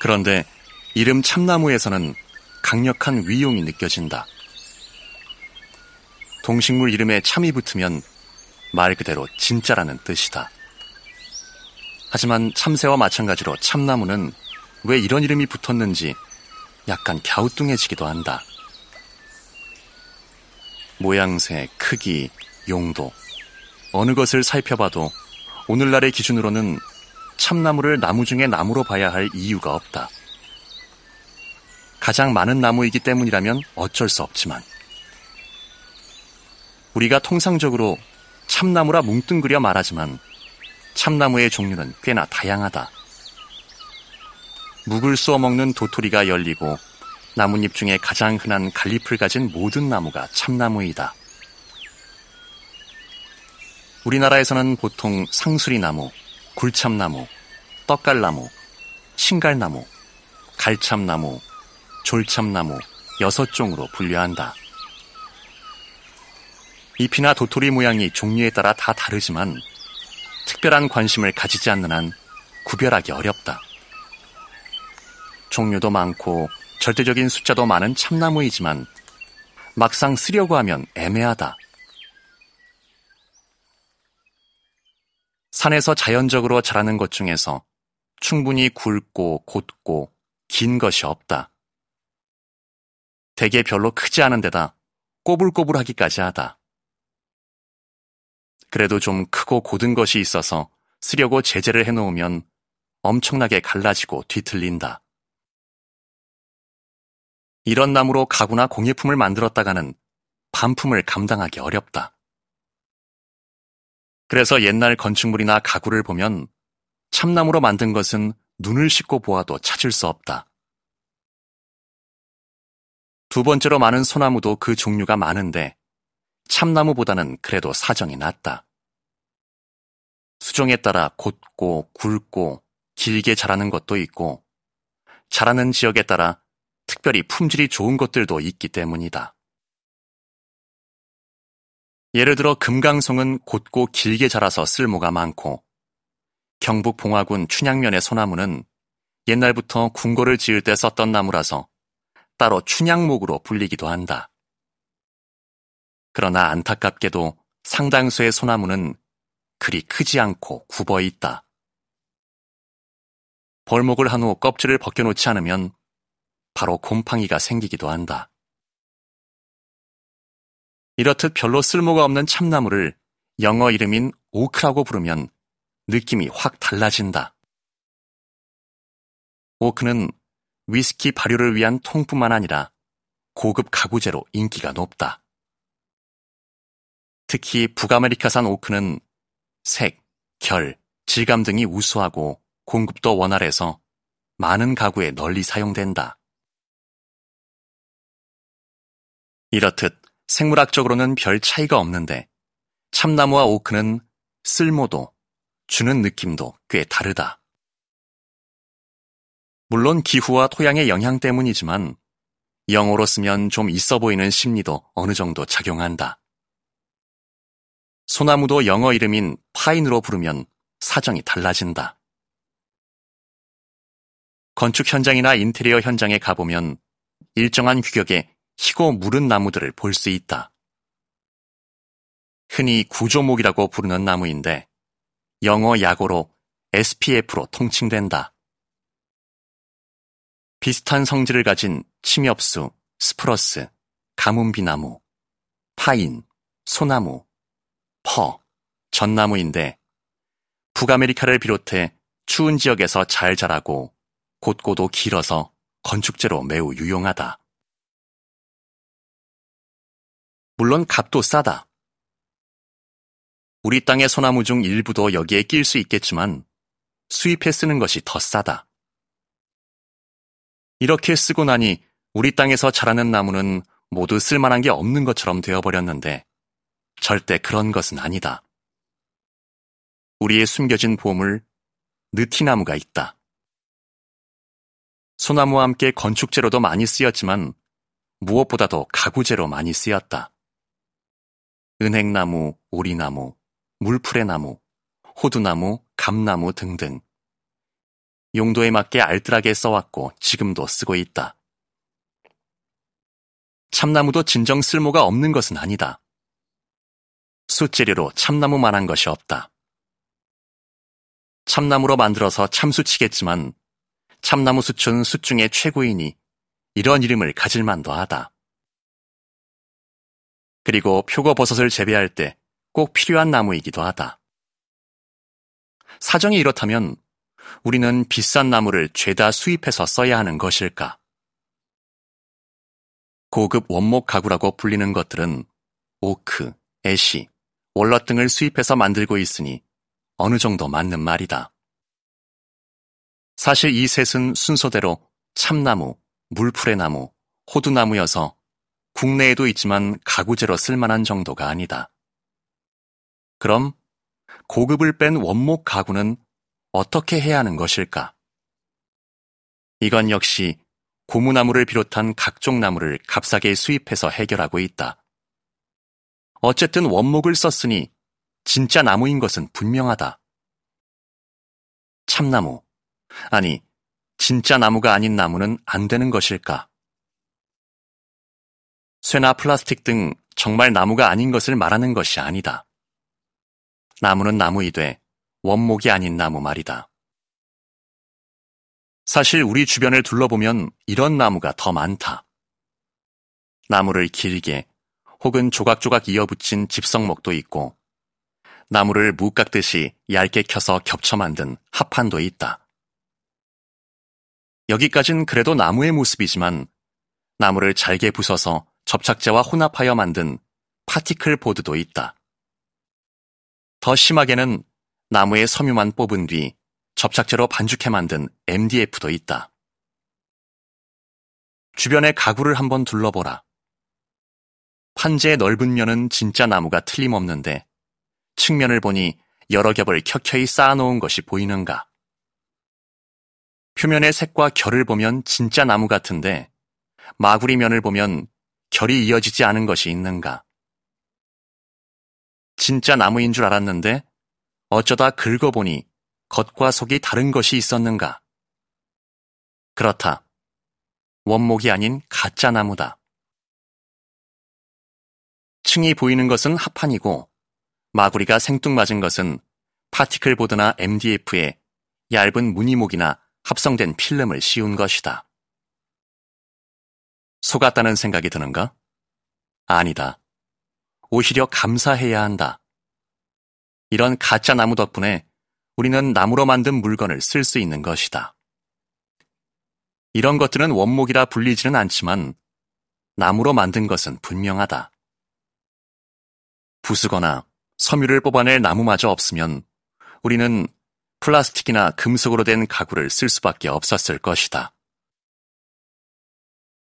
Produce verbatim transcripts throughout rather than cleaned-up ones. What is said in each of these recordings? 그런데 이름 참나무에서는 강력한 위용이 느껴진다. 동식물 이름에 참이 붙으면 말 그대로 진짜라는 뜻이다. 하지만 참새와 마찬가지로 참나무는 왜 이런 이름이 붙었는지 약간 갸우뚱해지기도 한다. 모양새, 크기, 용도 어느 것을 살펴봐도 오늘날의 기준으로는 참나무를 나무 중에 나무로 봐야 할 이유가 없다. 가장 많은 나무이기 때문이라면 어쩔 수 없지만 우리가 통상적으로 참나무라 뭉뚱그려 말하지만 참나무의 종류는 꽤나 다양하다. 묵을 쏘아먹는 도토리가 열리고 나뭇잎 중에 가장 흔한 갈잎을 가진 모든 나무가 참나무이다. 우리나라에서는 보통 상수리나무, 굴참나무, 떡갈나무, 신갈나무, 갈참나무, 졸참나무 여섯 종으로 분류한다. 잎이나 도토리 모양이 종류에 따라 다 다르지만 특별한 관심을 가지지 않는 한 구별하기 어렵다. 종류도 많고 절대적인 숫자도 많은 참나무이지만 막상 쓰려고 하면 애매하다. 산에서 자연적으로 자라는 것 중에서 충분히 굵고 곧고 긴 것이 없다. 대개 별로 크지 않은 데다 꼬불꼬불하기까지 하다. 그래도 좀 크고 곧은 것이 있어서 쓰려고 제재를 해놓으면 엄청나게 갈라지고 뒤틀린다. 이런 나무로 가구나 공예품을 만들었다가는 반품을 감당하기 어렵다. 그래서 옛날 건축물이나 가구를 보면 참나무로 만든 것은 눈을 씻고 보아도 찾을 수 없다. 두 번째로 많은 소나무도 그 종류가 많은데 참나무보다는 그래도 사정이 낫다. 수종에 따라 곧고 굵고 길게 자라는 것도 있고 자라는 지역에 따라 특별히 품질이 좋은 것들도 있기 때문이다. 예를 들어 금강송은 곧고 길게 자라서 쓸모가 많고 경북 봉화군 춘향면의 소나무는 옛날부터 궁궐을 지을 때 썼던 나무라서 따로 춘향목으로 불리기도 한다. 그러나 안타깝게도 상당수의 소나무는 그리 크지 않고 굽어 있다. 벌목을 한 후 껍질을 벗겨놓지 않으면 바로 곰팡이가 생기기도 한다. 이렇듯 별로 쓸모가 없는 참나무를 영어 이름인 오크라고 부르면 느낌이 확 달라진다. 오크는 위스키 발효를 위한 통뿐만 아니라 고급 가구재로 인기가 높다. 특히 북아메리카산 오크는 색, 결, 질감 등이 우수하고 공급도 원활해서 많은 가구에 널리 사용된다. 이렇듯 생물학적으로는 별 차이가 없는데 참나무와 오크는 쓸모도, 주는 느낌도 꽤 다르다. 물론 기후와 토양의 영향 때문이지만 영어로 쓰면 좀 있어 보이는 심리도 어느 정도 작용한다. 소나무도 영어 이름인 파인으로 부르면 사정이 달라진다. 건축 현장이나 인테리어 현장에 가보면 일정한 규격의 희고 무른 나무들을 볼 수 있다. 흔히 구조목이라고 부르는 나무인데 영어 약어로 에스피에프로 통칭된다. 비슷한 성질을 가진 침엽수, 스프러스, 가뭄비나무, 파인, 소나무, 퍼, 전나무인데 북아메리카를 비롯해 추운 지역에서 잘 자라고 곧고도 길어서 건축재로 매우 유용하다. 물론 값도 싸다. 우리 땅의 소나무 중 일부도 여기에 낄 수 있겠지만 수입해 쓰는 것이 더 싸다. 이렇게 쓰고 나니 우리 땅에서 자라는 나무는 모두 쓸만한 게 없는 것처럼 되어버렸는데 절대 그런 것은 아니다. 우리의 숨겨진 보물, 느티나무가 있다. 소나무와 함께 건축재로도 많이 쓰였지만 무엇보다도 가구재로 많이 쓰였다. 은행나무, 오리나무, 물풀의나무, 호두나무, 감나무 등등 용도에 맞게 알뜰하게 써왔고 지금도 쓰고 있다. 참나무도 진정 쓸모가 없는 것은 아니다. 숯재료로 참나무만한 것이 없다. 참나무로 만들어서 참숯이겠지만 참나무 숯은 숯 중에 최고이니 이런 이름을 가질만도 하다. 그리고 표고버섯을 재배할 때 꼭 필요한 나무이기도 하다. 사정이 이렇다면 우리는 비싼 나무를 죄다 수입해서 써야 하는 것일까? 고급 원목 가구라고 불리는 것들은 오크, 애쉬, 월넛 등을 수입해서 만들고 있으니 어느 정도 맞는 말이다. 사실 이 셋은 순서대로 참나무, 물풀의 나무, 호두나무여서 국내에도 있지만 가구재로 쓸만한 정도가 아니다. 그럼 고급을 뺀 원목 가구는 어떻게 해야 하는 것일까? 이건 역시 고무나무를 비롯한 각종 나무를 값싸게 수입해서 해결하고 있다. 어쨌든 원목을 썼으니 진짜 나무인 것은 분명하다. 참나무, 아니 진짜 나무가 아닌 나무는 안 되는 것일까? 쇠나 플라스틱 등 정말 나무가 아닌 것을 말하는 것이 아니다. 나무는 나무이되 원목이 아닌 나무 말이다. 사실 우리 주변을 둘러보면 이런 나무가 더 많다. 나무를 길게 혹은 조각조각 이어붙인 집성목도 있고 나무를 무 깎듯이 얇게 켜서 겹쳐 만든 합판도 있다. 여기까진 그래도 나무의 모습이지만 나무를 잘게 부숴서 접착제와 혼합하여 만든 파티클 보드도 있다. 더 심하게는 나무의 섬유만 뽑은 뒤 접착제로 반죽해 만든 엠디에프도 있다. 주변의 가구를 한번 둘러보라. 판재의 넓은 면은 진짜 나무가 틀림없는데 측면을 보니 여러 겹을 켜켜이 쌓아놓은 것이 보이는가? 표면의 색과 결을 보면 진짜 나무 같은데 마구리 면을 보면 결이 이어지지 않은 것이 있는가? 진짜 나무인 줄 알았는데 어쩌다 긁어보니 겉과 속이 다른 것이 있었는가? 그렇다. 원목이 아닌 가짜 나무다. 층이 보이는 것은 합판이고 마구리가 생뚱맞은 것은 파티클 보드나 엠디에프에 얇은 무늬목이나 합성된 필름을 씌운 것이다. 속았다는 생각이 드는가? 아니다. 오히려 감사해야 한다. 이런 가짜 나무 덕분에 우리는 나무로 만든 물건을 쓸 수 있는 것이다. 이런 것들은 원목이라 불리지는 않지만 나무로 만든 것은 분명하다. 부수거나 섬유를 뽑아낼 나무마저 없으면 우리는 플라스틱이나 금속으로 된 가구를 쓸 수밖에 없었을 것이다.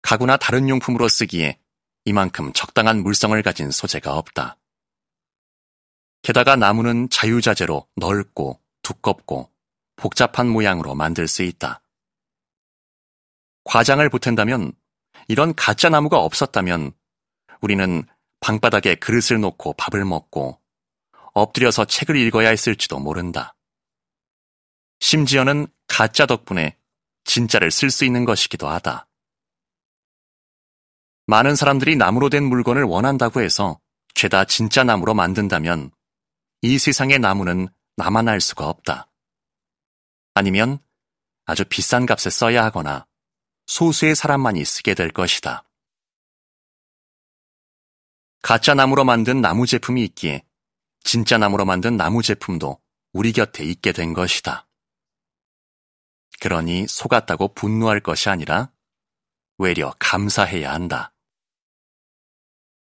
가구나 다른 용품으로 쓰기에 이만큼 적당한 물성을 가진 소재가 없다. 게다가 나무는 자유자재로 넓고 두껍고 복잡한 모양으로 만들 수 있다. 과장을 보탠다면 이런 가짜 나무가 없었다면 우리는 방바닥에 그릇을 놓고 밥을 먹고 엎드려서 책을 읽어야 했을지도 모른다. 심지어는 가짜 덕분에 진짜를 쓸 수 있는 것이기도 하다. 많은 사람들이 나무로 된 물건을 원한다고 해서 죄다 진짜 나무로 만든다면 이 세상의 나무는 나만 알 수가 없다. 아니면 아주 비싼 값에 써야 하거나 소수의 사람만이 쓰게 될 것이다. 가짜 나무로 만든 나무 제품이 있기에 진짜 나무로 만든 나무 제품도 우리 곁에 있게 된 것이다. 그러니 속았다고 분노할 것이 아니라 외려 감사해야 한다.